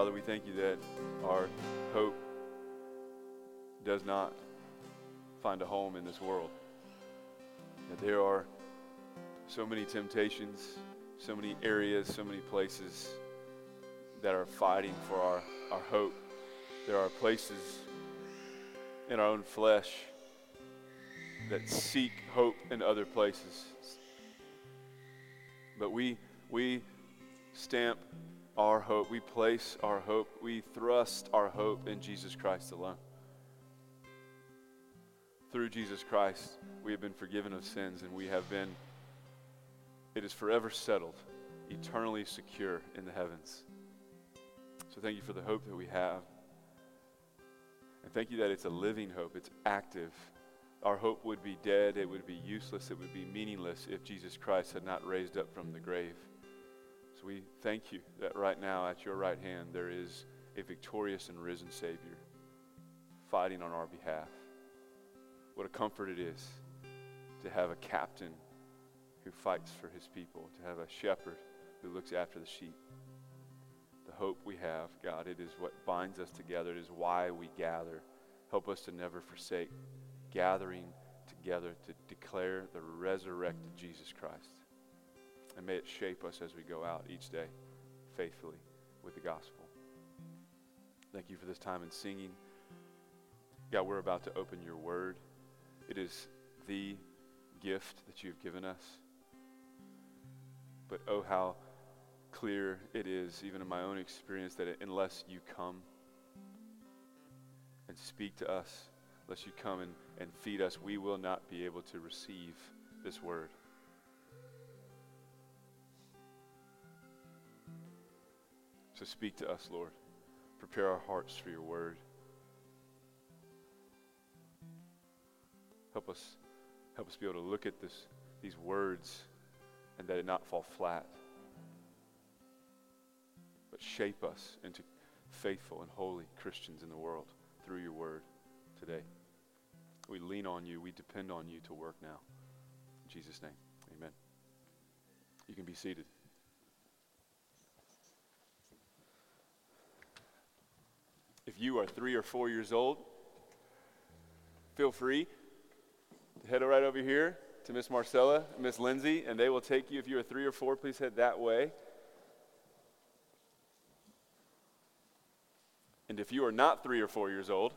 Father, we thank you that our hope does not find a home in this world. That there are so many temptations, so many areas, so many places that are fighting for our hope. There are places in our own flesh that seek hope in other places. But we stamp our hope, we place our hope, we thrust our hope in Jesus Christ alone. Through Jesus Christ, we have been forgiven of sins, and it is forever settled, eternally secure in the heavens. So thank you for the hope that we have. And thank you that it's a living hope, it's active. Our hope would be dead, it would be useless, it would be meaningless if Jesus Christ had not raised up from the grave. So we thank you that right now at your right hand there is a victorious and risen Savior fighting on our behalf. What a comfort it is to have a captain who fights for his people, to have a shepherd who looks after the sheep. The hope we have, God, it is what binds us together. It is why we gather. Help us to never forsake gathering together to declare the resurrected Jesus Christ. And may it shape us as we go out each day faithfully with the gospel. Thank you for this time in singing. God, we're about to open your word. It is the gift that you've given us. But oh, how clear it is, even in my own experience, that unless you come and speak to us, unless you come and feed us, we will not be able to receive this word. So speak to us, Lord. Prepare our hearts for your word. Help us be able to look at these words and that it not fall flat, but shape us into faithful and holy Christians in the world through your word today. We lean on you. We depend on you to work now. In Jesus' name, amen. You can be seated. If you are 3 or 4 years old, feel free to head right over here to Miss Marcella and Miss Lindsay, and they will take you. If you are 3 or 4, please head that way. And if you are not 3 or 4 years old,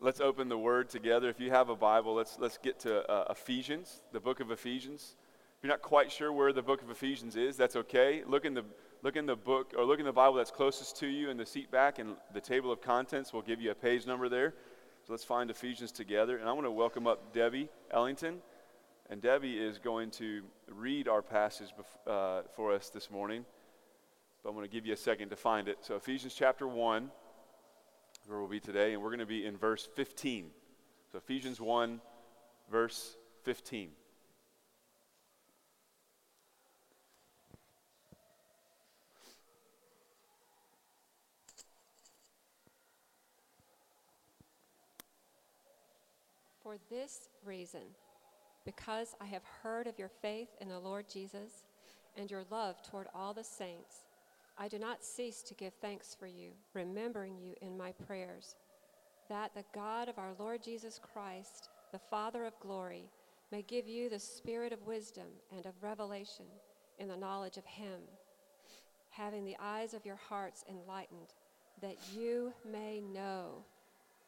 let's open the Word together. If you have a Bible, let's get to Ephesians, the book of Ephesians. If you're not quite sure where the book of Ephesians is, that's okay. Look in the book, or look in the Bible that's closest to you in the seat back, and the table of contents will give you a page number there. So let's find Ephesians together. And I want to welcome up Debbie Ellington, and Debbie is going to read our passage for us this morning. But I'm going to give you a second to find it. So Ephesians chapter 1. Where we'll be today, and we're going to be in verse 15. So Ephesians 1, verse 15. For this reason, because I have heard of your faith in the Lord Jesus and your love toward all the saints, I do not cease to give thanks for you, remembering you in my prayers, that the God of our Lord Jesus Christ, the Father of glory, may give you the spirit of wisdom and of revelation in the knowledge of him, having the eyes of your hearts enlightened, that you may know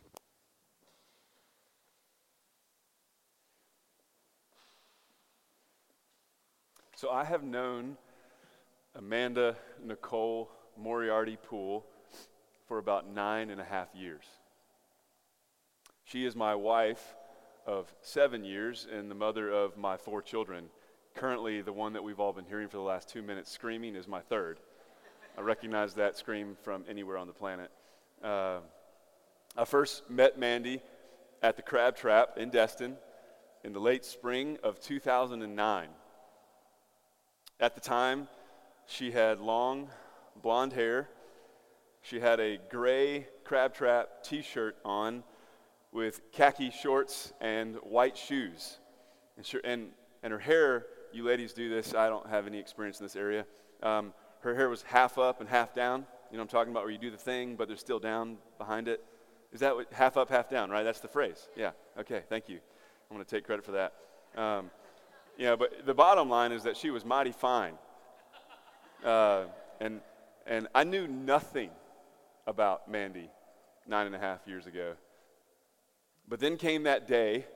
Thanks. So I have known Amanda Nicole Moriarty Poole for about 9.5 years. She is my wife of 7 years and the mother of my 4 children. Currently, the one that we've all been hearing for the last 2 minutes screaming is my third. I recognize that scream from anywhere on the planet. I first met Mandy at the Crab Trap in Destin in the late spring of 2009. At the time, she had long blonde hair. She had a gray Crab Trap t-shirt on with khaki shorts and white shoes. And her hair, you ladies do this, I don't have any experience in this area. Her hair was half up and half down. You know what I'm talking about, where you do the thing, but there's still down behind it. Is that what, half up, half down, right? That's the phrase. Yeah, okay, thank you. I'm going to take credit for that. But the bottom line is that she was mighty fine. And I knew nothing about Mandy 9.5 years ago. But then came that day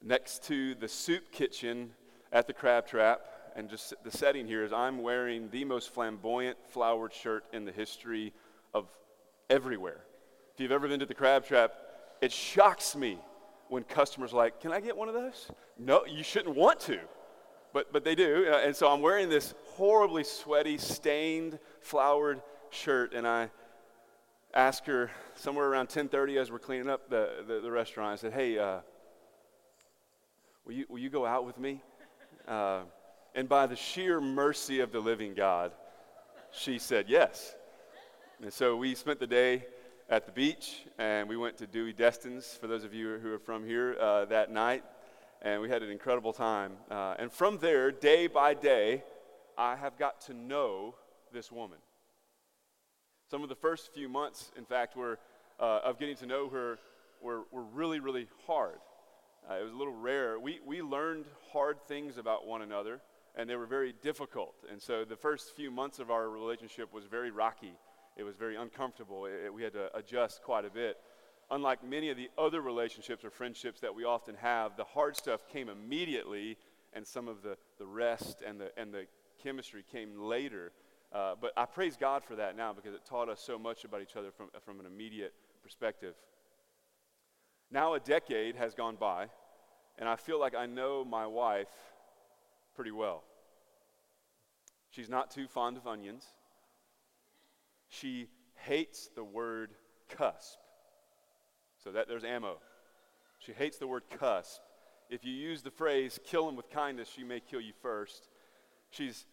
next to the soup kitchen at the Crab Trap, and just the setting here is I'm wearing the most flamboyant flowered shirt in the history of everywhere. If you've ever been to the Crab Trap, it shocks me when customers are like, "Can I get one of those?" No, you shouldn't want to, but they do. And so I'm wearing this horribly sweaty, stained, flowered shirt, and I asked her somewhere around 10:30 as we're cleaning up the restaurant. I said, "Hey, will you go out with me?" And by the sheer mercy of the living God, she said yes. And so we spent the day at the beach, and we went to Dewey Destin's, for those of you who are from here, that night, and we had an incredible time. And from there, day by day, I have got to know this woman. Some of the first few months, in fact, of getting to know her were really, really hard. It was a little rare. We learned hard things about one another, and they were very difficult. And so the first few months of our relationship was very rocky. It was very uncomfortable. We had to adjust quite a bit. Unlike many of the other relationships or friendships that we often have, the hard stuff came immediately, and some of the rest and the chemistry came later. But I praise God for that now, because it taught us so much about each other from an immediate perspective. Now a decade has gone by, and I feel like I know my wife pretty well. She's not too fond of onions. She hates the word cusp. So that there's ammo. She hates the word cusp. If you use the phrase, kill him with kindness, she may kill you first. She's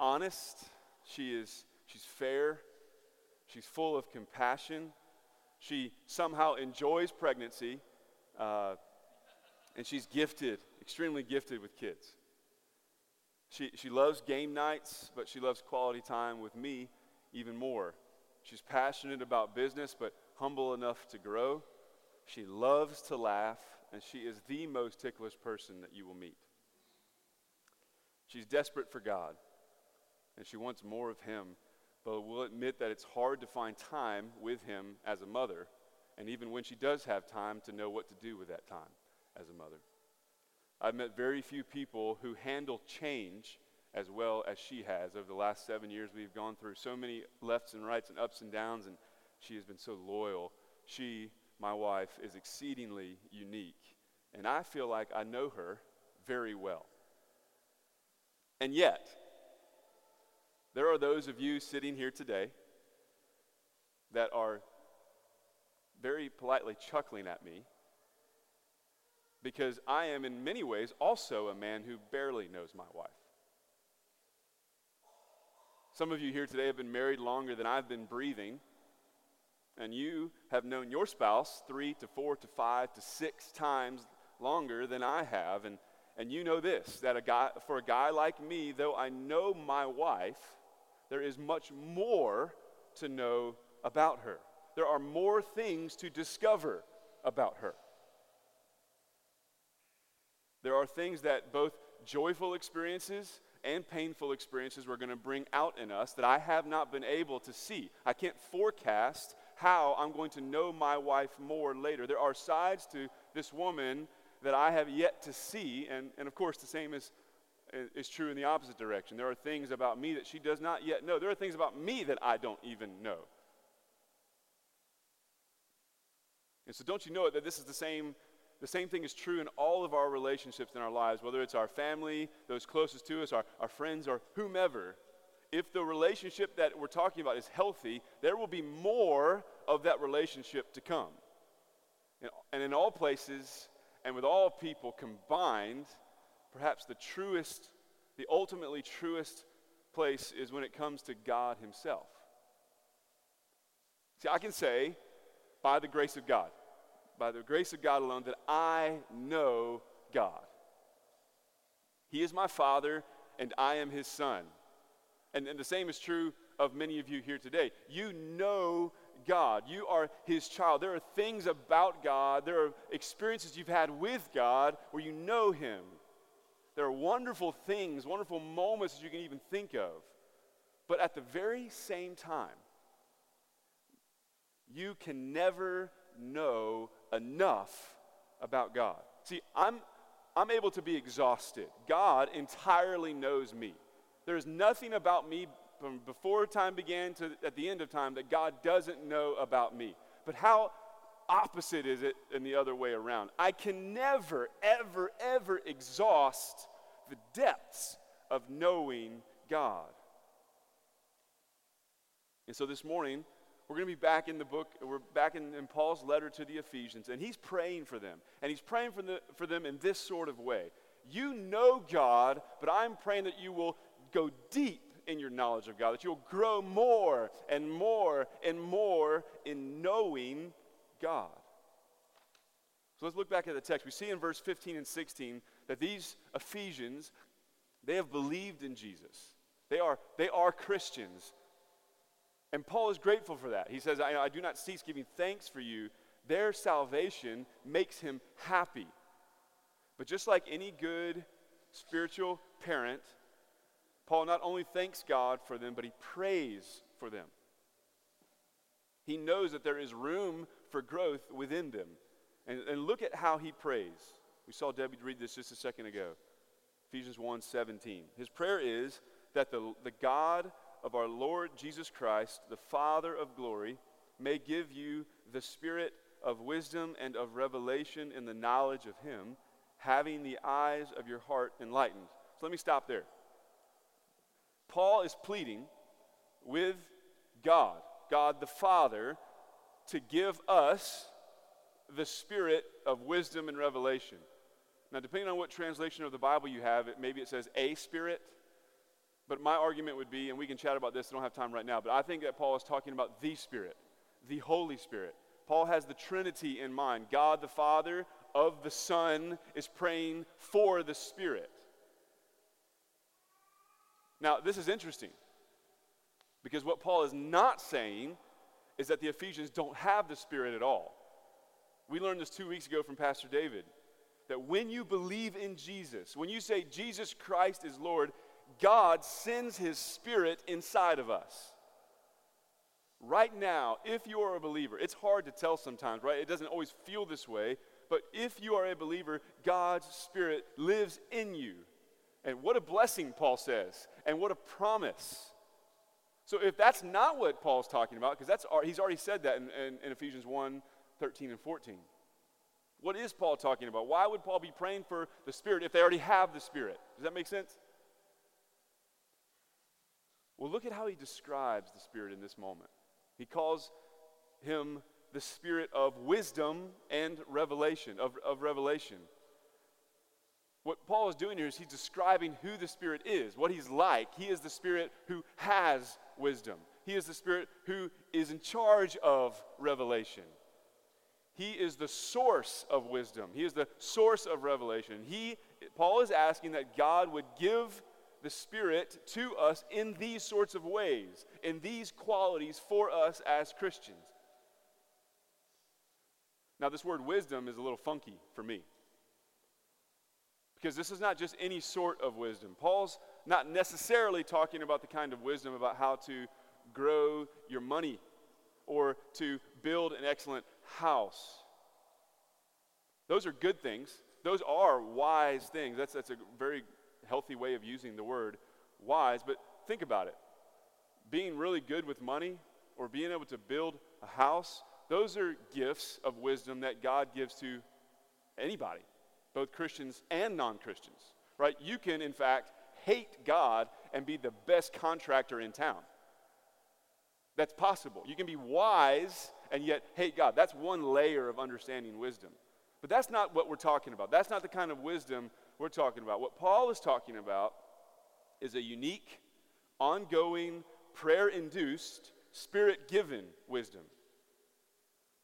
honest. She's fair. She's full of compassion. She somehow enjoys pregnancy. And she's gifted, extremely gifted with kids. She loves game nights, but she loves quality time with me even more. She's passionate about business, but humble enough to grow. She loves to laugh, and she is the most ticklish person that you will meet. She's desperate for God, and she wants more of Him, but will admit that it's hard to find time with Him as a mother, and even when she does have time, to know what to do with that time as a mother. I've met very few people who handle change as well as she has. Over the last 7 years, we've gone through so many lefts and rights and ups and downs, and she has been so loyal. She, my wife, is exceedingly unique, and I feel like I know her very well. And yet, there are those of you sitting here today that are very politely chuckling at me, because I am in many ways also a man who barely knows my wife. Some of you here today have been married longer than I've been breathing, and you have known your spouse 3 to 4 to 5 to 6 times longer than I have, and you know this, that for a guy like me, though I know my wife, there is much more to know about her. There are more things to discover about her. There are things that both joyful experiences and painful experiences we're going to bring out in us that I have not been able to see. I can't forecast how I'm going to know my wife more later. There are sides to this woman that I have yet to see, and of course the same is is true in the opposite direction. There are things about me that she does not yet know. There are things about me that I don't even know. And so don't you know it that this is the same thing is true in all of our relationships in our lives, whether it's our family, those closest to us, our friends, or whomever. If the relationship that we're talking about is healthy, there will be more of that relationship to come. And in all places and with all people combined, perhaps the ultimately truest place is when it comes to God Himself. See, I can say, by the grace of God, by the grace of God alone, that I know God. He is my Father, and I am His Son. And the same is true of many of you here today. You know God. You are His child. There are things about God. There are experiences you've had with God where you know Him. There are wonderful things, wonderful moments that you can even think of. But at the very same time, you can never know enough about God. See, I'm able to be exhausted. God entirely knows me. There is nothing about me from before time began to at the end of time that God doesn't know about me. But how opposite is it in the other way around? I can never, ever, ever exhaust the depths of knowing God. And so this morning, we're going to be back in the book, we're back in Paul's letter to the Ephesians, and he's praying for them. And he's praying for them in this sort of way. You know God, but I'm praying that you will go deep in your knowledge of God, that you'll grow more and more and more in knowing God. So let's look back at the text. We see in verse 15 and 16 that these Ephesians, they have believed in Jesus. They are Christians. And Paul is grateful for that. He says, I do not cease giving thanks for you. Their salvation makes him happy. But just like any good spiritual parent, Paul not only thanks God for them, but he prays for them. He knows that there is room for growth within them. And look at how he prays. We saw Debbie read this just a second ago. Ephesians 1:17. His prayer is that the God of our Lord Jesus Christ, the Father of glory, may give you the spirit of wisdom and of revelation in the knowledge of Him, having the eyes of your heart enlightened. So let me stop there. Paul is pleading with God, God the Father, to give us the spirit of wisdom and revelation. Now, depending on what translation of the Bible you have, maybe it says a spirit. But my argument would be, and we can chat about this, I don't have time right now, but I think that Paul is talking about the Spirit, the Holy Spirit. Paul has the Trinity in mind. God the Father of the Son is praying for the Spirit. Now, this is interesting, because what Paul is not saying is that the Ephesians don't have the Spirit at all. We learned this 2 weeks ago from Pastor David, that when you believe in Jesus, when you say Jesus Christ is Lord, God sends His Spirit inside of us. Right now, if you are a believer, it's hard to tell sometimes, right? It doesn't always feel this way, but if you are a believer, God's Spirit lives in you. And what a blessing, Paul says, and what a promise. So if that's not what Paul's talking about, because he's already said that in Ephesians 1:13 and 14. What is Paul talking about? Why would Paul be praying for the Spirit if they already have the Spirit? Does that make sense? Well, look at how he describes the Spirit in this moment. He calls Him the Spirit of wisdom and revelation, of revelation. What Paul is doing here is he's describing who the Spirit is, what He's like. He is the Spirit who has wisdom. He is the Spirit who is in charge of revelation. He is the source of wisdom. He is the source of revelation. Paul is asking that God would give the Spirit to us in these sorts of ways, in these qualities for us as Christians. Now, this word wisdom is a little funky for me, because this is not just any sort of wisdom. Paul's not necessarily talking about the kind of wisdom about how to grow your money or to build an excellent house. Those are good things. Those are wise things. That's a very healthy way of using the word wise, but think about it. Being really good with money or being able to build a house, those are gifts of wisdom that God gives to anybody, both Christians and non-Christians, right? You can, in fact, hate God and be the best contractor in town. That's possible. You can be wise and yet hate God. That's one layer of understanding wisdom. But that's not what we're talking about. That's not the kind of wisdom we're talking about. What Paul is talking about is a unique, ongoing, prayer-induced, Spirit-given wisdom.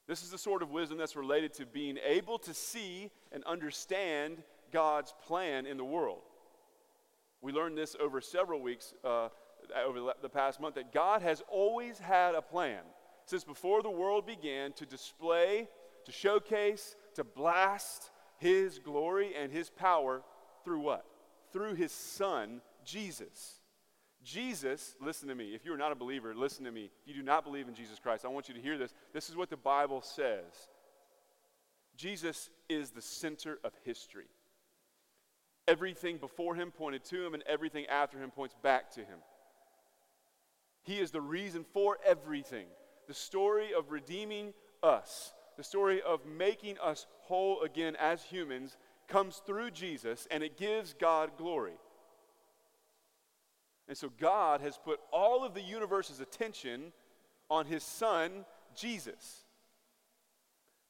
This is the sort of wisdom that's related to being able to see and understand God's plan in the world. We learned this over several weeks, over the past month, that God has always had a plan since before the world began to display, to showcase, to blast His glory and His power through what? Through His Son, Jesus. Jesus, listen to me, if you are not a believer, listen to me. If you do not believe in Jesus Christ, I want you to hear this. This is what the Bible says. Jesus is the center of history. Everything before Him pointed to Him, and everything after Him points back to Him. He is the reason for everything. The story of redeeming us, the story of making us whole again as humans, comes through Jesus, and it gives God glory. And so God has put all of the universe's attention on His Son, Jesus.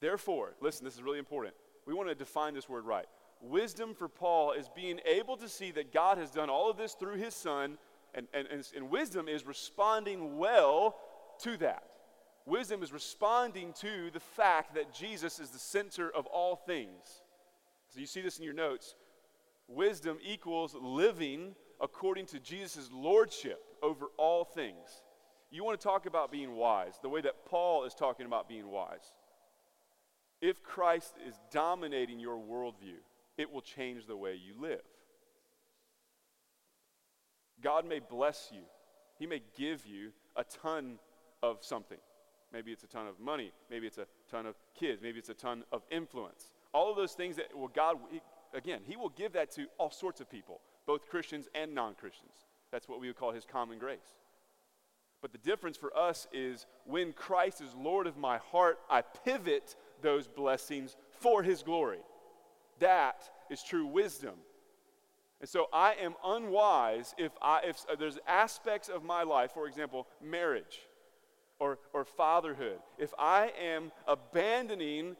Therefore, listen, this is really important. We want to define this word right. Wisdom for Paul is being able to see that God has done all of this through His Son, and wisdom is responding well to that. Wisdom is responding to the fact that Jesus is the center of all things. So you see this in your notes. Wisdom equals living according to Jesus' lordship over all things. You want to talk about being wise, the way that Paul is talking about being wise. If Christ is dominating your worldview, it will change the way you live. God may bless you. He may give you a ton of something. Maybe it's a ton of money. Maybe it's a ton of kids. Maybe it's a ton of influence. All of those things that He will give that to all sorts of people, both Christians and non-Christians. That's what we would call His common grace. But the difference for us is when Christ is Lord of my heart, I pivot those blessings for His glory. That is true wisdom. And so I am unwise if there's aspects of my life, for example, marriage or fatherhood, if I am abandoning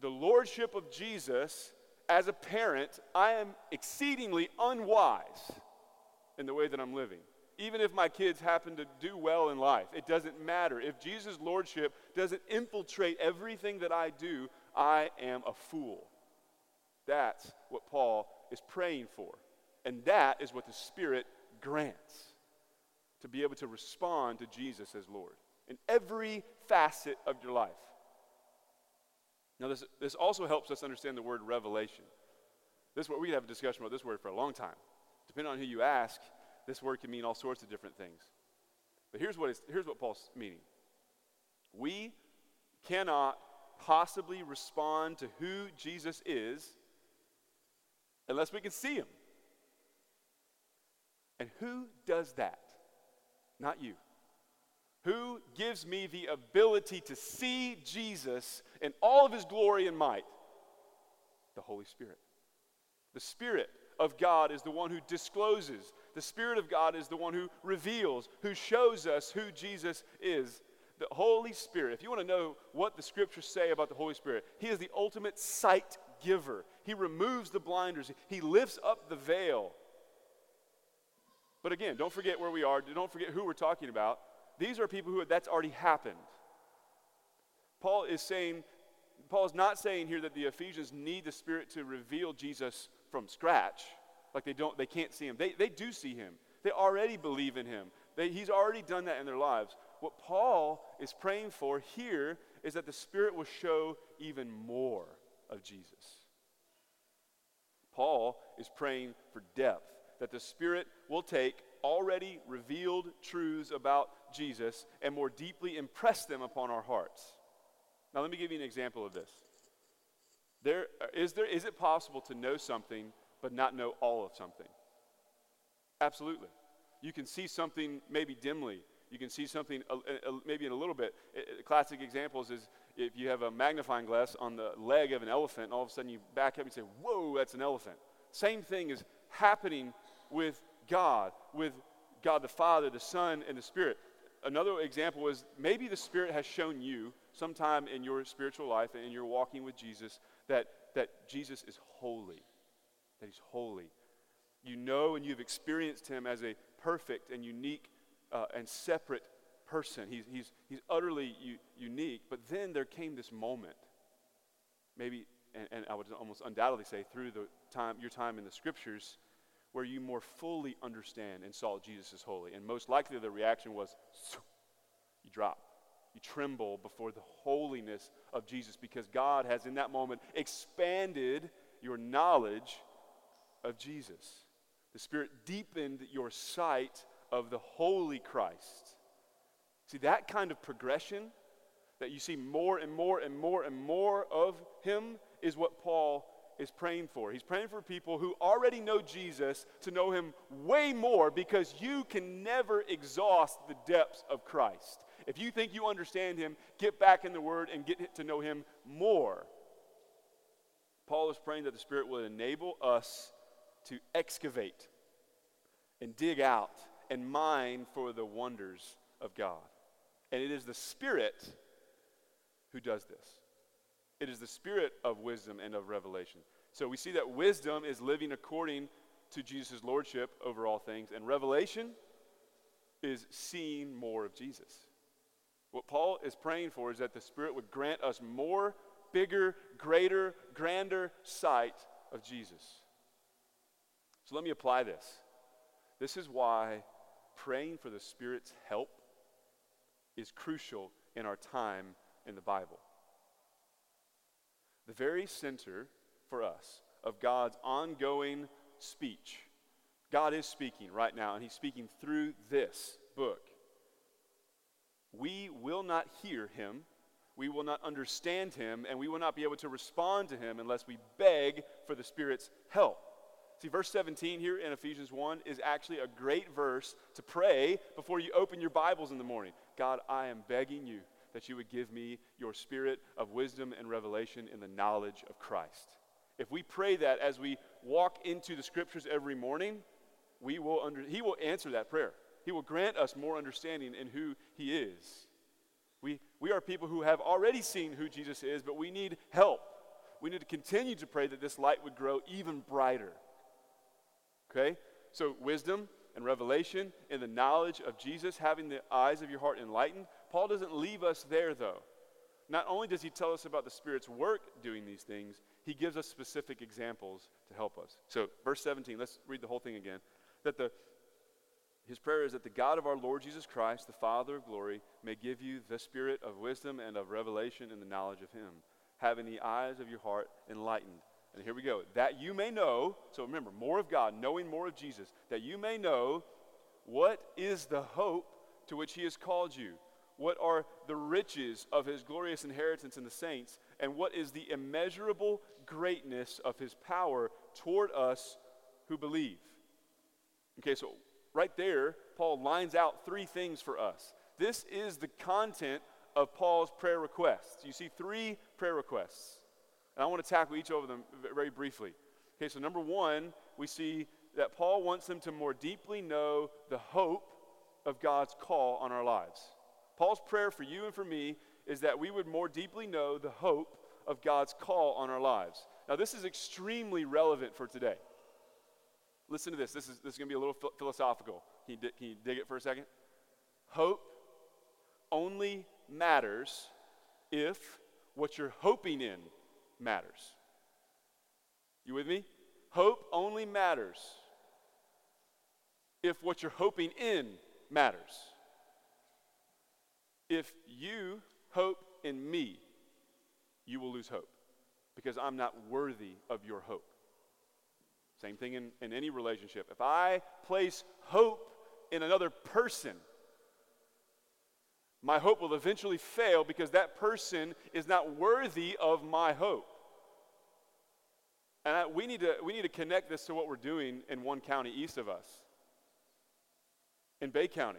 the lordship of Jesus as a parent, I am exceedingly unwise in the way that I'm living. Even if my kids happen to do well in life, it doesn't matter. If Jesus' lordship doesn't infiltrate everything that I do, I am a fool. That's what Paul is praying for. And that is what the Spirit grants, to be able to respond to Jesus as Lord in every facet of your life. Now, this also helps us understand the word revelation. This word, we could have a discussion about this word for a long time. Depending on who you ask, this word can mean all sorts of different things. But here's what Paul's meaning. We cannot possibly respond to who Jesus is unless we can see Him. And who does that? Not you. Who gives me the ability to see Jesus in all of His glory and might? The Holy Spirit. The Spirit of God is the one who discloses. The Spirit of God is the one who reveals, who shows us who Jesus is. The Holy Spirit, if you want to know what the Scriptures say about the Holy Spirit, He is the ultimate sight giver. He removes the blinders. He lifts up the veil. But again, don't forget where we are. Don't forget who we're talking about. These are people who, that's already happened. Paul's not saying here that the Ephesians need the Spirit to reveal Jesus from scratch. Like they can't see Him. They do see Him. They already believe in Him. He's already done that in their lives. What Paul is praying for here is that the Spirit will show even more of Jesus. Paul is praying for depth, that the Spirit will take already revealed truths about Jesus and more deeply impress them upon our hearts. Now let me give you an example of this. Is it possible to know something but not know all of something? Absolutely. You can see something maybe dimly. You can see something maybe in a little bit. Classic examples is if you have a magnifying glass on the leg of an elephant, and all of a sudden you back up and say, whoa, that's an elephant. Same thing is happening with God the Father, the Son, and the Spirit. Another example is maybe the Spirit has shown you sometime in your spiritual life and in your walking with Jesus that Jesus is holy, that he's holy. You know and you've experienced him as a perfect and unique and separate person. He's utterly unique. But then there came this moment, maybe, and I would almost undoubtedly say through your time in the Scriptures, where you more fully understand and saw Jesus as holy. And most likely the reaction was, you drop. You tremble before the holiness of Jesus because God has in that moment expanded your knowledge of Jesus. The Spirit deepened your sight of the holy Christ. See, that kind of progression that you see more and more and more and more of him is what Paul is praying for. He's praying for people who already know Jesus to know him way more, because you can never exhaust the depths of Christ. If you think you understand him, get back in the Word and get to know him more. Paul is praying that the Spirit will enable us to excavate and dig out and mine for the wonders of God. And it is the Spirit who does this. It is the Spirit of wisdom and of revelation. So we see that wisdom is living according to Jesus' lordship over all things, and revelation is seeing more of Jesus. What Paul is praying for is that the Spirit would grant us more, bigger, greater, grander sight of Jesus. So let me apply this. This is why praying for the Spirit's help is crucial in our time in the Bible. The very center for us of God's ongoing speech. God is speaking right now, and he's speaking through this book. We will not hear him, we will not understand him, and we will not be able to respond to him unless we beg for the Spirit's help. See, verse 17 here in Ephesians 1 is actually a great verse to pray before you open your Bibles in the morning. God, I am begging you that you would give me your Spirit of wisdom and revelation in the knowledge of Christ. If we pray that as we walk into the Scriptures every morning, he will answer that prayer. He will grant us more understanding in who he is. We are people who have already seen who Jesus is, but we need help. We need to continue to pray that this light would grow even brighter. Okay? So wisdom and revelation and the knowledge of Jesus, having the eyes of your heart enlightened. Paul doesn't leave us there, though. Not only does he tell us about the Spirit's work doing these things, he gives us specific examples to help us. So verse 17, let's read the whole thing again. His prayer is that the God of our Lord Jesus Christ, the Father of glory, may give you the Spirit of wisdom and of revelation in the knowledge of him, having the eyes of your heart enlightened. And here we go. That you may know, so remember, more of God, knowing more of Jesus, that you may know what is the hope to which he has called you, what are the riches of his glorious inheritance in the saints, and what is the immeasurable greatness of his power toward us who believe. Okay, so right there, Paul lines out three things for us. This is the content of Paul's prayer requests. You see three prayer requests. And I want to tackle each of them very briefly. Okay, so number one, we see that Paul wants them to more deeply know the hope of God's call on our lives. Paul's prayer for you and for me is that we would more deeply know the hope of God's call on our lives. Now, this is extremely relevant for today. Listen to this. This is going to be a little philosophical. Can you dig it for a second? Hope only matters if what you're hoping in matters. You with me? Hope only matters if what you're hoping in matters. If you hope in me, you will lose hope because I'm not worthy of your hope. Same thing in any relationship. If I place hope in another person, my hope will eventually fail because that person is not worthy of my hope. And we need to connect this to what we're doing in one county east of us. in Bay County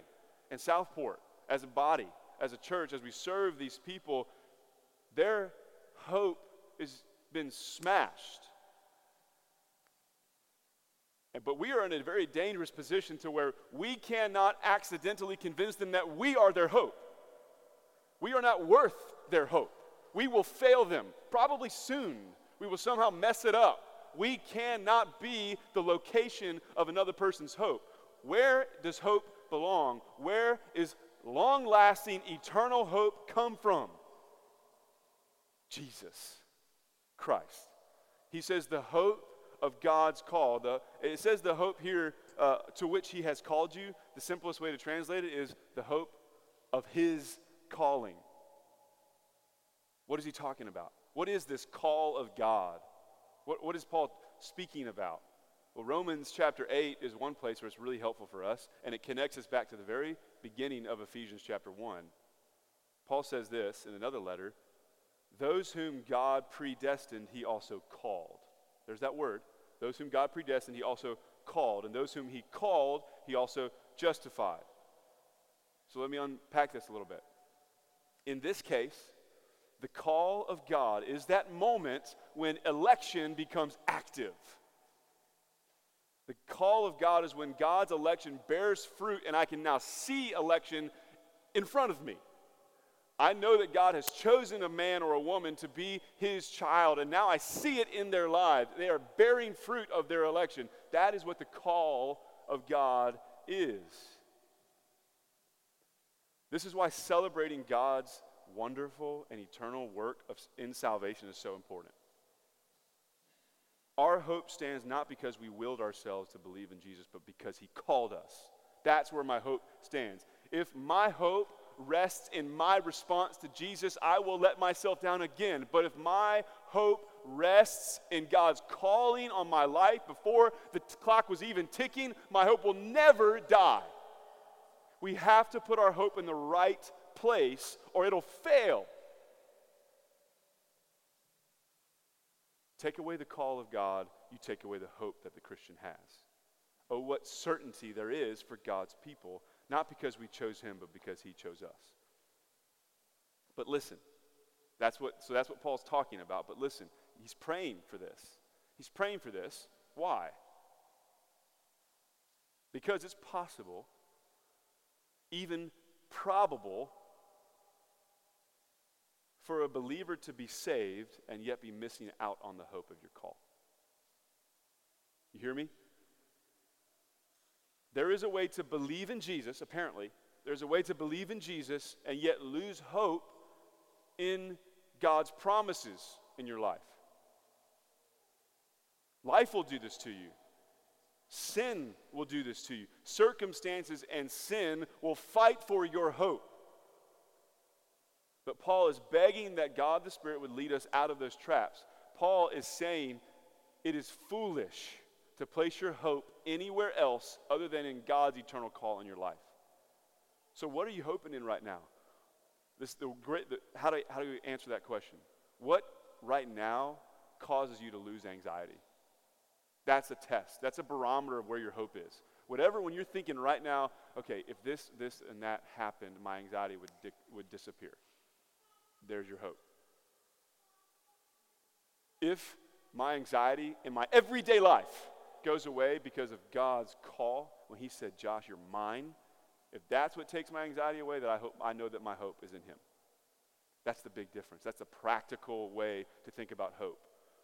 and Southport as a body, as a church, as we serve these people, their hope has been smashed. But we are in a very dangerous position to where we cannot accidentally convince them that we are their hope. We are not worth their hope. We will fail them, probably soon. We will somehow mess it up. We cannot be the location of another person's hope. Where does hope belong? Where is long-lasting, eternal hope come from? Jesus Christ. He says the hope of God's call. It says the hope here to which he has called you. The simplest way to translate it is the hope of his calling. What is he talking about? What is this call of God? What is Paul speaking about? Well, Romans chapter 8 is one place where it's really helpful for us, and it connects us back to the very beginning of Ephesians chapter 1. Paul says this in another letter, those whom God predestined, he also called. There's that word. Those whom God predestined, he also called. And those whom he called, he also justified. So let me unpack this a little bit. In this case, the call of God is that moment when election becomes active. The call of God is when God's election bears fruit, and I can now see election in front of me. I know that God has chosen a man or a woman to be his child, and now I see it in their lives. They are bearing fruit of their election. That is what the call of God is. This is why celebrating God's wonderful and eternal work in salvation is so important. Our hope stands not because we willed ourselves to believe in Jesus, but because he called us. That's where my hope stands. If my hope rests in my response to Jesus, I will let myself down again. But if my hope rests in God's calling on my life before the clock was even ticking, my hope will never die. We have to put our hope in the right place or it'll fail. Take away the call of God, you take away the hope that the Christian has. Oh, what certainty there is for God's people. Not because we chose him, but because he chose us. But listen, that's what Paul's talking about. But listen, he's praying for this. He's praying for this. Why? Because it's possible, even probable, for a believer to be saved and yet be missing out on the hope of your call. You hear me? There is a way to believe in Jesus, apparently. There's a way to believe in Jesus and yet lose hope in God's promises in your life. Life will do this to you. Sin will do this to you. Circumstances and sin will fight for your hope. But Paul is begging that God the Spirit would lead us out of those traps. Paul is saying it is foolish to place your hope anywhere else other than in God's eternal call in your life. So what are you hoping in right now? How do you answer that question? What right now causes you to lose anxiety? That's a test. That's a barometer of where your hope is. When you're thinking right now, okay, if this, and that happened, my anxiety would disappear. There's your hope. If my anxiety in my everyday life goes away because of God's call when he said, Josh, you're mine, if that's what takes my anxiety away, then I know that my hope is in him. That's the big difference. That's a practical way to think about hope.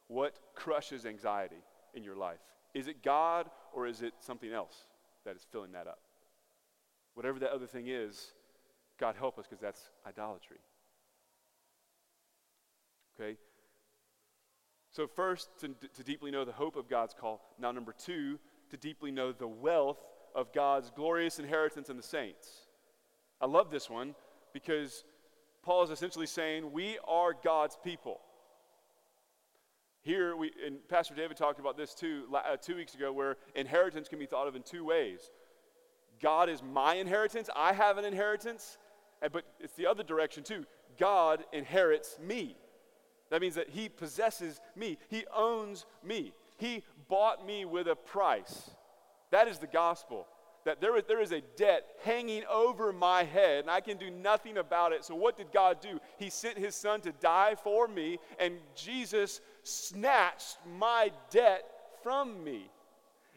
What crushes anxiety in your life? Is it God or is it something else that is filling that up? Whatever that other thing is, God help us, because that's idolatry. Okay? So first, to deeply know the hope of God's call. Now number two, to deeply know the wealth of God's glorious inheritance in the saints. I love this one because Paul is essentially saying we are God's people. Here, and Pastor David talked about this too 2 weeks ago, where inheritance can be thought of in two ways. God is my inheritance, I have an inheritance, but it's the other direction too. God inherits me. That means that he possesses me. He owns me. He bought me with a price. That is the gospel. that there is a debt hanging over my head, and I can do nothing about it. So what did God do? He sent his son to die for me, and Jesus snatched my debt from me.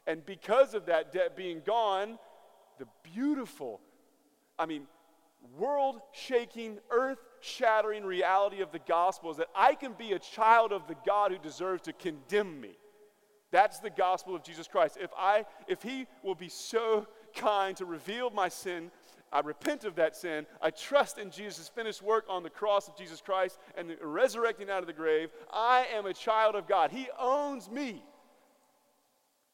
And because of that debt being gone, the beautiful, world-shaking, earth-shattering reality of the gospel is that I can be a child of the God who deserves to condemn me. That's the gospel of Jesus Christ. If he will be so kind to reveal my sin, I repent of that sin, I trust in Jesus' finished work on the cross of Jesus Christ and the resurrecting out of the grave, I am a child of God. He owns me.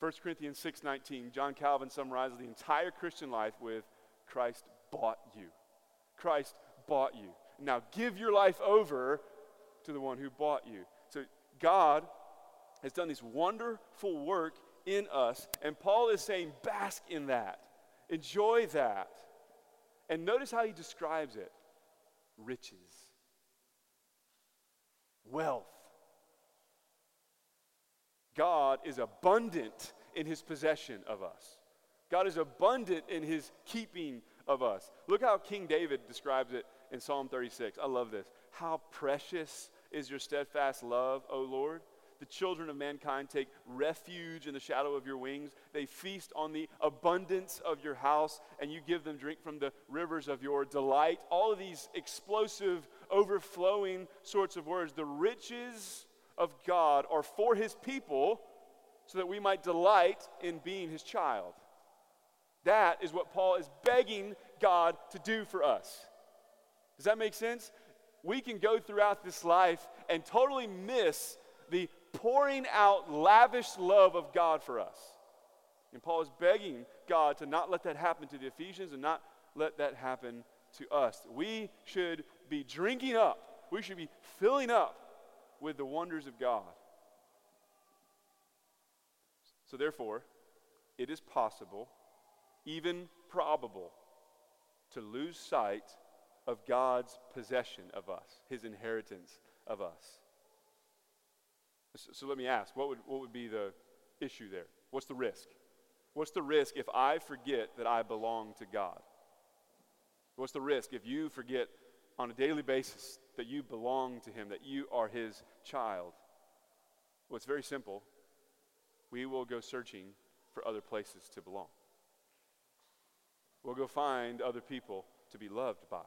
1 Corinthians 6:19, John Calvin summarizes the entire Christian life with, Christ bought you. Christ bought you. Now give your life over to the one who bought you. So God has done this wonderful work in us, and Paul is saying, bask in that. Enjoy that. And notice how he describes it. Riches. Wealth. God is abundant in his possession of us. God is abundant in his keeping of us. Look how King David describes it in Psalm 36. I love this. How precious is your steadfast love, O Lord. The children of mankind take refuge in the shadow of your wings. They feast on the abundance of your house, and you give them drink from the rivers of your delight. All of these explosive, overflowing sorts of words. The riches of God are for his people so that we might delight in being his child. That is what Paul is begging God to do for us. Does that make sense? We can go throughout this life and totally miss the pouring out lavish love of God for us. And Paul is begging God to not let that happen to the Ephesians and not let that happen to us. We should be drinking up. We should be filling up with the wonders of God. So therefore, it is possible, even probable, to lose sight of God's possession of us, his inheritance of us. So let me ask, what would be the issue there? What's the risk? What's the risk if I forget that I belong to God? What's the risk if you forget on a daily basis that you belong to him, that you are his child? Well, it's very simple. We will go searching for other places to belong. We'll go find other people to be loved by.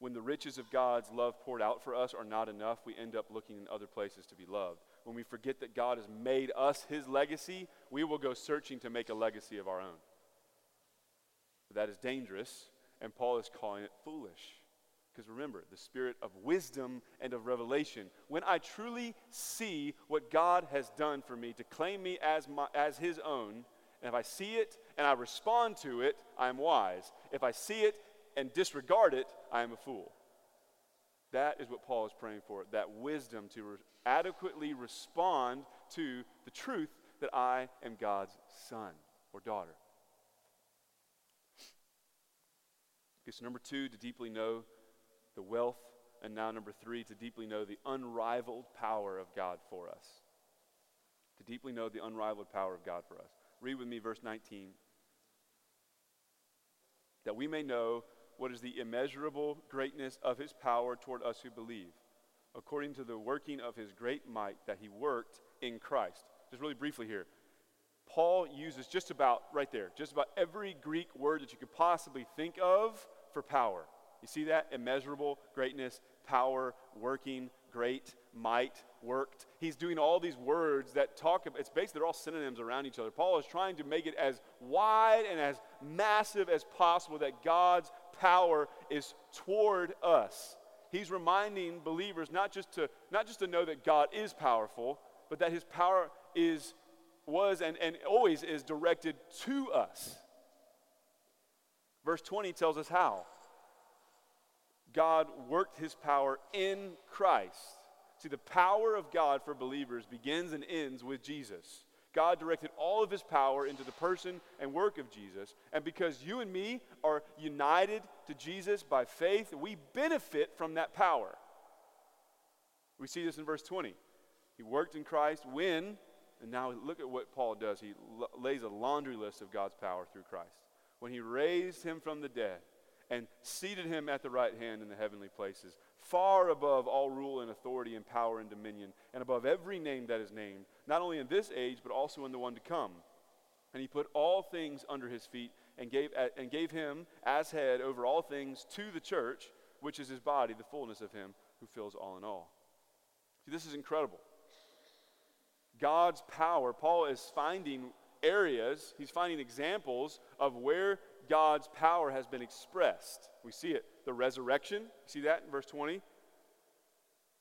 When the riches of God's love poured out for us are not enough, we end up looking in other places to be loved. When we forget that God has made us his legacy, we will go searching to make a legacy of our own. That is dangerous, and Paul is calling it foolish. Because remember, the spirit of wisdom and of revelation. When I truly see what God has done for me to claim me as his own, and if I see it and I respond to it, I am wise. If I see it and disregard it, I am a fool. That is what Paul is praying for, that wisdom to adequately respond to the truth that I am God's son or daughter. Okay, so number 2, to deeply know the wealth, and now number 3, to deeply know the unrivaled power of God for us. To deeply know the unrivaled power of God for us. Read with me verse 19. That we may know what is the immeasurable greatness of his power toward us who believe, according to the working of his great might that he worked in Christ. Just really briefly here, Paul uses just about every Greek word that you could possibly think of for power. You see that? Immeasurable greatness, power, working, great, might, worked. He's doing all these words that talk about, it's basically they're all synonyms around each other. Paul is trying to make it as wide and as massive as possible that God's power is toward us. He's reminding believers not just to know that God is powerful, but that his power was and always is directed to us. Verse 20 tells us how. God worked his power in Christ. See, the power of God for believers begins and ends with Jesus. God directed all of his power into the person and work of Jesus. And because you and me are united to Jesus by faith, we benefit from that power. We see this in verse 20. He worked in Christ when And now look at what Paul does. He lays a laundry list of God's power through Christ. When he raised him from the dead and seated him at the right hand in the heavenly places, far above all rule and authority and power and dominion, and above every name that is named, not only in this age, but also in the one to come. And he put all things under his feet and gave him as head over all things to the church, which is his body, the fullness of him who fills all in all. See, this is incredible. God's power, Paul is finding areas, he's finding examples of where God's power has been expressed. We see it, the resurrection, see that in verse 20?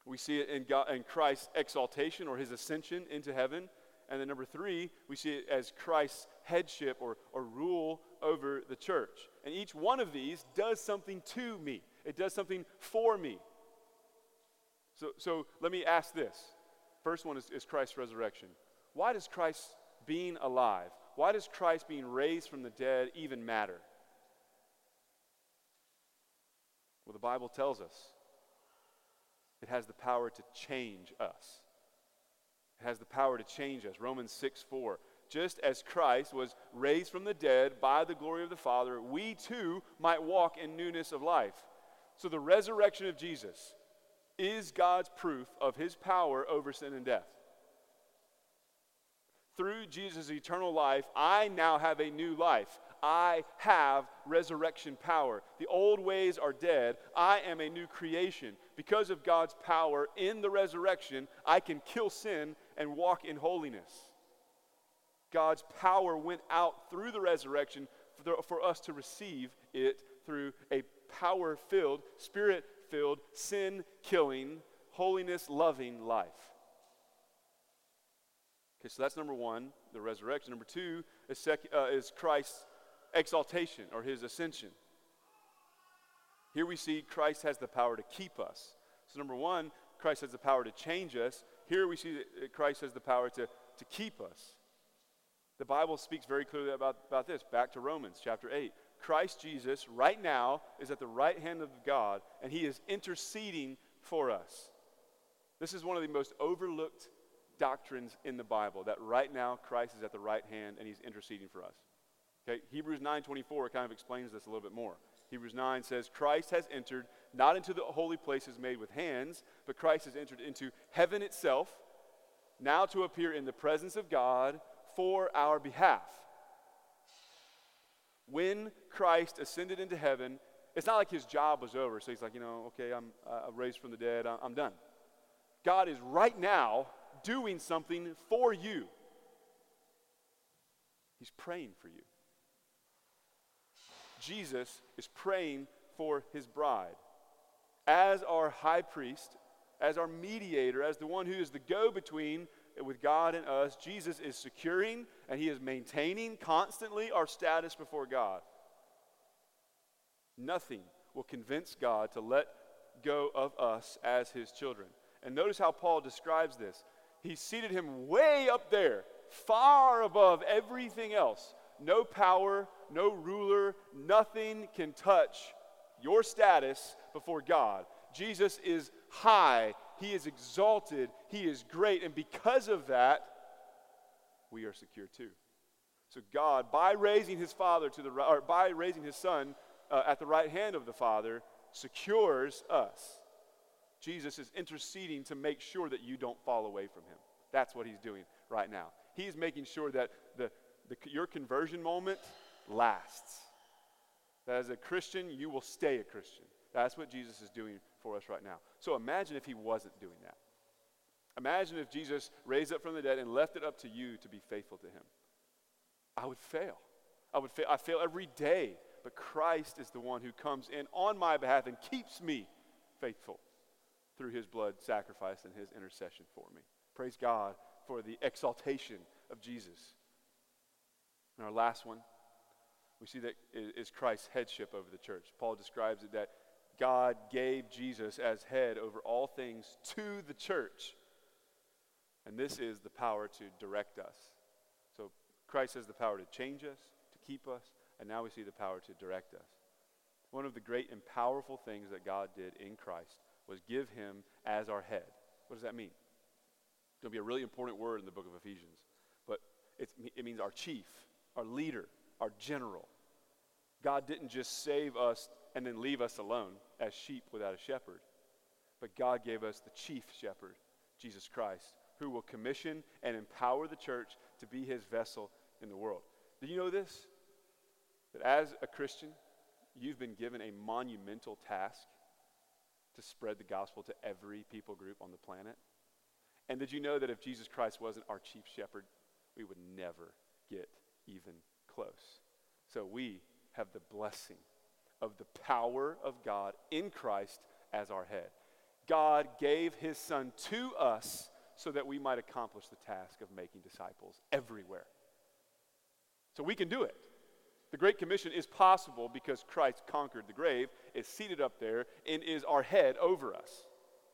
We see it in Christ's exaltation or his ascension into heaven. And then number 3, we see it as Christ's headship or rule over the church. And each one of these does something to me. It does something for me. So let me ask this. First one is Christ's resurrection. Why does Christ being alive, why does Christ being raised from the dead even matter? Well, the Bible tells us it has the power to change us. It has the power to change us. Romans 6:4. Just as Christ was raised from the dead by the glory of the Father, we too might walk in newness of life. So the resurrection of Jesus is God's proof of his power over sin and death. Through Jesus' eternal life, I now have a new life. I have resurrection power. The old ways are dead. I am a new creation. Because of God's power in the resurrection, I can kill sin and walk in holiness. God's power went out through the resurrection for us to receive it through a power-filled, spirit-filled, sin-killing, holiness-loving life. Okay, so that's number 1, the resurrection. Number 2 is Christ's exaltation or his ascension. Here we see Christ has the power to keep us. So number 1, Christ has the power to change us. Here we see that Christ has the power to keep us. The Bible speaks very clearly about this. Back to Romans chapter 8. Christ Jesus right now is at the right hand of God, and he is interceding for us. This is one of the most overlooked doctrines in the Bible, that right now Christ is at the right hand and he's interceding for us. Okay, Hebrews 9:24 kind of explains this a little bit more. Hebrews 9 says, Christ has entered not into the holy places made with hands, but Christ has entered into heaven itself, now to appear in the presence of God for our behalf. When Christ ascended into heaven, it's not like his job was over, so he's like, okay, I'm raised from the dead, I'm done. God is right now doing something for you. He's praying for you. Jesus is praying for his bride. As our high priest, as our mediator, as the one who is the go-between with God and us, Jesus is securing and he is maintaining constantly our status before God. Nothing will convince God to let go of us as his children. And notice how Paul describes this. He seated him way up there, far above everything else. No power, no ruler, nothing can touch your status before God. Jesus is high, he is exalted, he is great, and because of that, we are secure too. So God, by raising his Father by raising his Son at the right hand of the Father, secures us. Jesus is interceding to make sure that you don't fall away from him. That's what he's doing right now. He's making sure that your conversion moment lasts. That as a Christian, you will stay a Christian. That's what Jesus is doing for us right now. So imagine if he wasn't doing that. Imagine if Jesus raised up from the dead and left it up to you to be faithful to him. I would fail. I fail every day. But Christ is the one who comes in on my behalf and keeps me faithful through his blood sacrifice and his intercession for me. Praise God for the exaltation of Jesus. And our last one, we see that is Christ's headship over the church. Paul describes it that God gave Jesus as head over all things to the church. And this is the power to direct us. So Christ has the power to change us, to keep us, and now we see the power to direct us. One of the great and powerful things that God did in Christ was give him as our head. What does that mean? It's going to be a really important word in the book of Ephesians. It means our chief, our leader, our general. God didn't just save us and then leave us alone as sheep without a shepherd. But God gave us the chief shepherd, Jesus Christ, who will commission and empower the church to be his vessel in the world. Do you know this? That as a Christian, you've been given a monumental task to spread the gospel to every people group on the planet. And did you know that if Jesus Christ wasn't our chief shepherd, we would never get even close? So we have the blessing of the power of God in Christ as our head. God gave his son to us so that we might accomplish the task of making disciples everywhere. So we can do it. The Great Commission is possible because Christ conquered the grave, is seated up there, and is our head over us.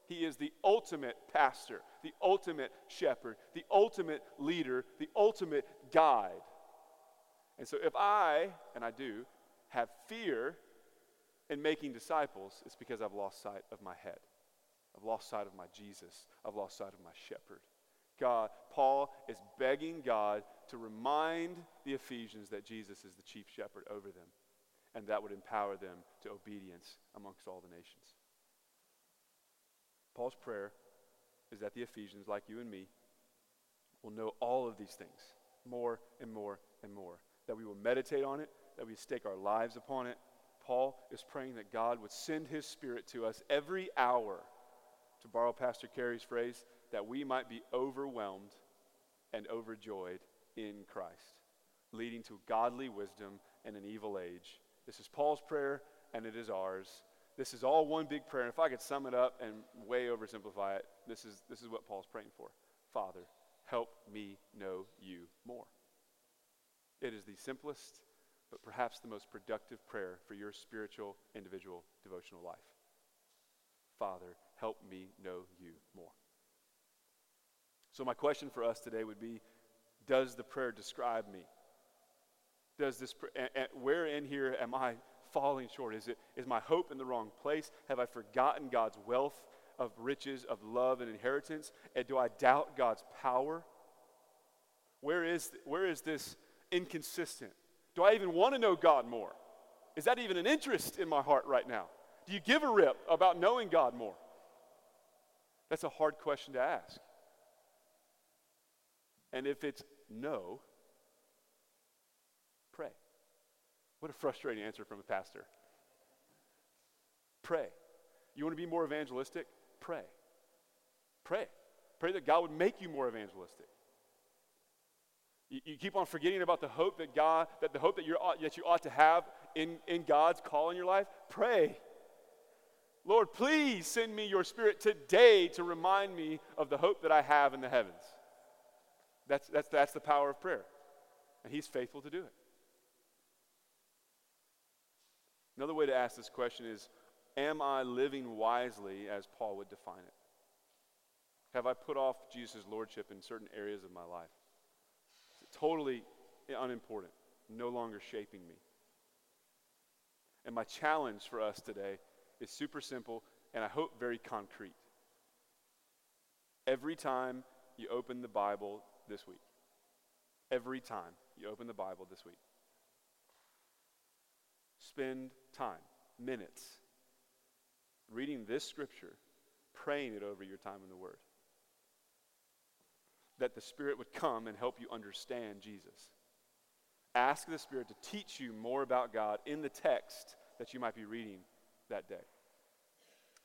He is the ultimate pastor, the ultimate shepherd, the ultimate leader, the ultimate guide. And so if I, and I do, have fear in making disciples, it's because I've lost sight of my head. I've lost sight of my Jesus. I've lost sight of my shepherd. God, Paul is begging God to remind the Ephesians that Jesus is the chief shepherd over them, and that would empower them to obedience amongst all the nations. Paul's prayer is that the Ephesians, like you and me, will know all of these things, more and more and more, that we will meditate on it, that we stake our lives upon it. Paul is praying that God would send his Spirit to us every hour, to borrow Pastor Carey's phrase, that we might be overwhelmed and overjoyed in Christ, leading to godly wisdom and an evil age. This is Paul's prayer, and it is ours. This is all one big prayer, and if I could sum it up and way oversimplify it, this is what Paul's praying for. Father, help me know you more. It is the simplest, but perhaps the most productive prayer for your spiritual, individual, devotional life. Father, help me know you more. So my question for us today would be, does the prayer describe me? Does this where in here am I falling short? Is my hope in the wrong place? Have I forgotten God's wealth of riches, of love and inheritance? And do I doubt God's power? Where is this inconsistent? Do I even want to know God more? Is that even an interest in my heart right now? Do you give a rip about knowing God more? That's a hard question to ask. And if it's no, pray. What a frustrating answer from a pastor. Pray. You want to be more evangelistic? Pray. Pray. Pray that God would make you more evangelistic. You keep on forgetting about the hope that God, that the hope that you ought to have in God's call in your life. Pray. Lord, please send me your Spirit today to remind me of the hope that I have in the heavens. That's the power of prayer. And he's faithful to do it. Another way to ask this question is, am I living wisely as Paul would define it? Have I put off Jesus' lordship in certain areas of my life? It's totally unimportant, no longer shaping me. And my challenge for us today is super simple, and I hope very concrete. Every time you open the Bible this week, spend time, minutes, reading this scripture, praying it over your time in the Word, that the Spirit would come and help you understand Jesus. Ask the Spirit to teach you more about God in the text that you might be reading that day.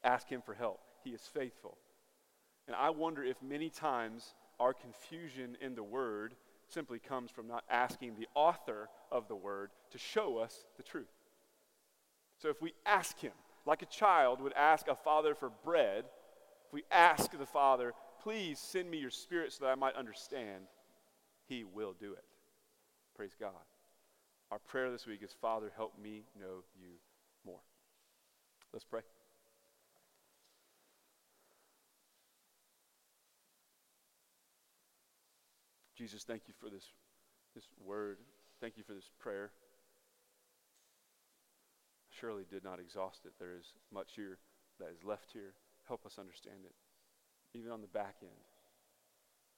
Ask him for help. He is faithful. And I wonder if many times our confusion in the Word simply comes from not asking the author of the Word to show us the truth. So if we ask him, like a child would ask a father for bread, if we ask the Father, please send me your Spirit so that I might understand, he will do it. Praise God. Our prayer this week is, Father, help me know you more. Let's pray. Jesus, thank you for this word. Thank you for this prayer. I surely did not exhaust it. There is much here that is left here. Help us understand it, even on the back end.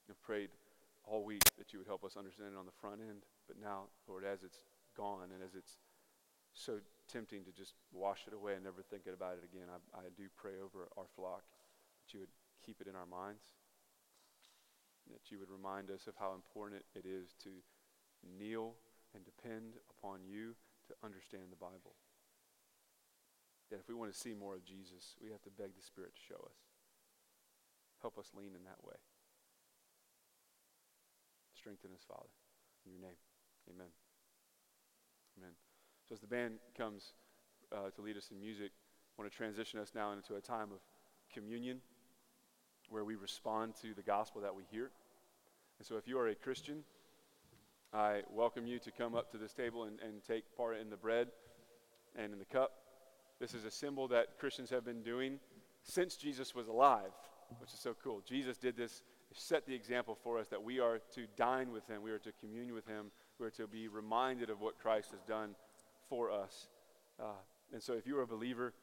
I've prayed all week that you would help us understand it on the front end. But now, Lord, as it's gone and as it's so tempting to just wash it away and never think about it again, I do pray over our flock that you would keep it in our minds, that you would remind us of how important it is to kneel and depend upon you to understand the Bible. That if we want to see more of Jesus, we have to beg the Spirit to show us. Help us lean in that way. Strengthen us, Father. In your name, amen. Amen. So as the band comes to lead us in music, I want to transition us now into a time of communion where we respond to the gospel that we hear. And so if you are a Christian, I welcome you to come up to this table and take part in the bread and in the cup. This is a symbol that Christians have been doing since Jesus was alive, which is so cool. Jesus did this, set the example for us that we are to dine with him, we are to commune with him, we are to be reminded of what Christ has done for us. And so if you are a believer,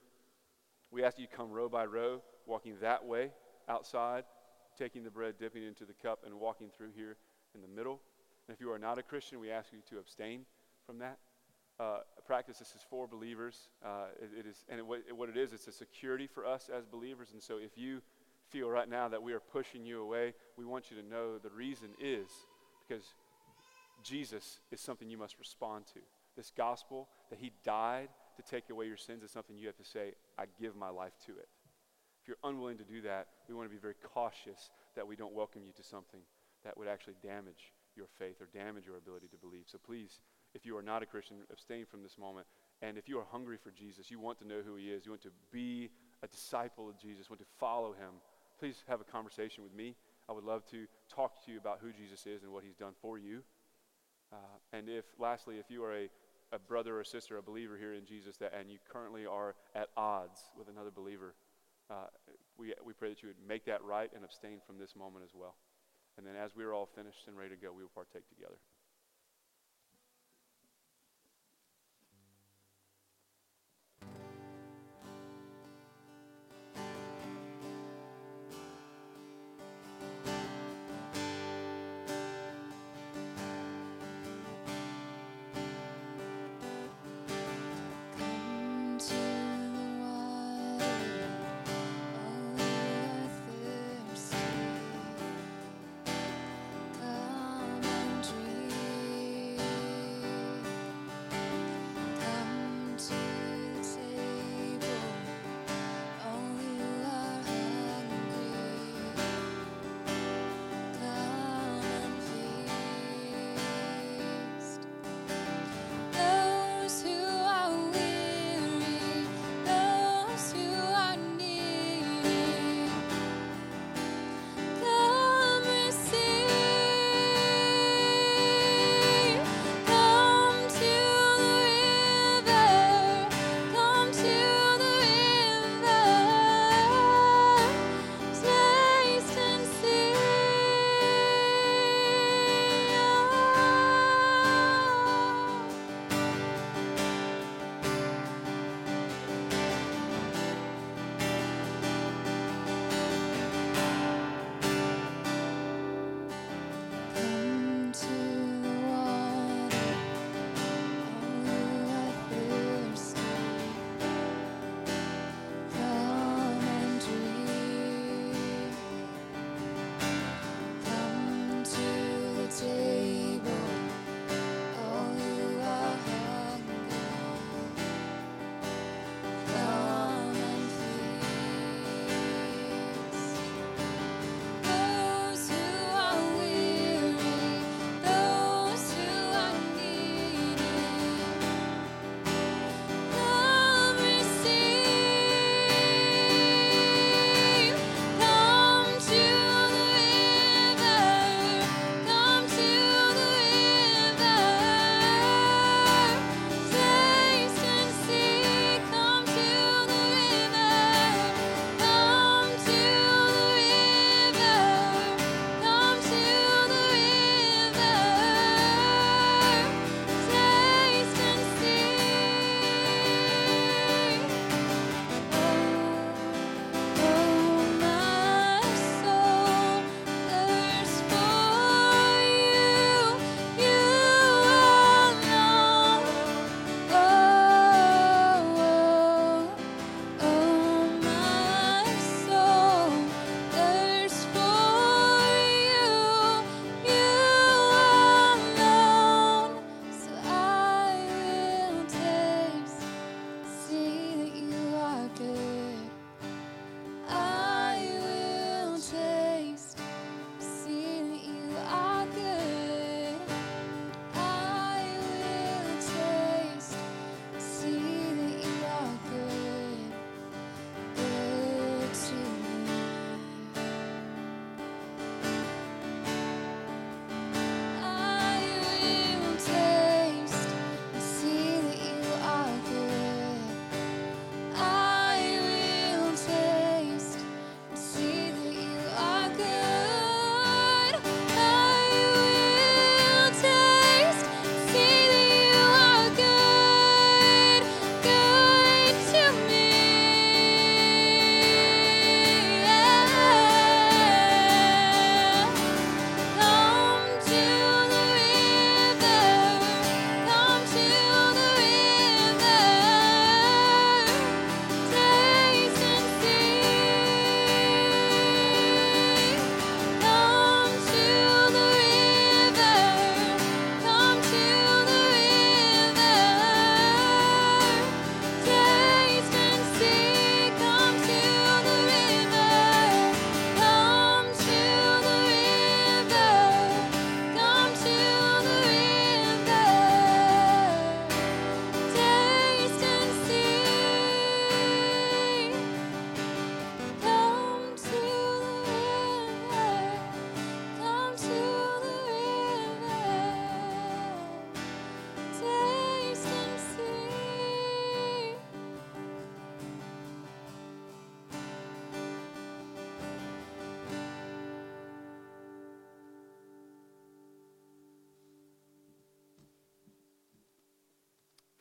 we ask you to come row by row, walking that way outside, taking the bread, dipping it into the cup, and walking through here in the middle. And if you are not a Christian, we ask you to abstain from that practice. This is for believers. It's a security for us as believers. And so if you feel right now that we are pushing you away, we want you to know the reason is because Jesus is something you must respond to. This gospel, that he died to take away your sins, is something you have to say, I give my life to it. If you're unwilling to do that, we want to be very cautious that we don't welcome you to something that would actually damage your faith or damage your ability to believe. So please, if you are not a Christian, abstain from this moment. And if you are hungry for Jesus, you want to know who he is, you want to be a disciple of Jesus, want to follow him, please have a conversation with me. I would love to talk to you about who Jesus is and what he's done for you. And if you are a brother or sister, a believer here in Jesus, and you currently are at odds with another believer, we pray that you would make that right and abstain from this moment as well. And then as we are all finished and ready to go, we will partake together.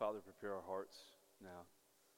Father, prepare our hearts now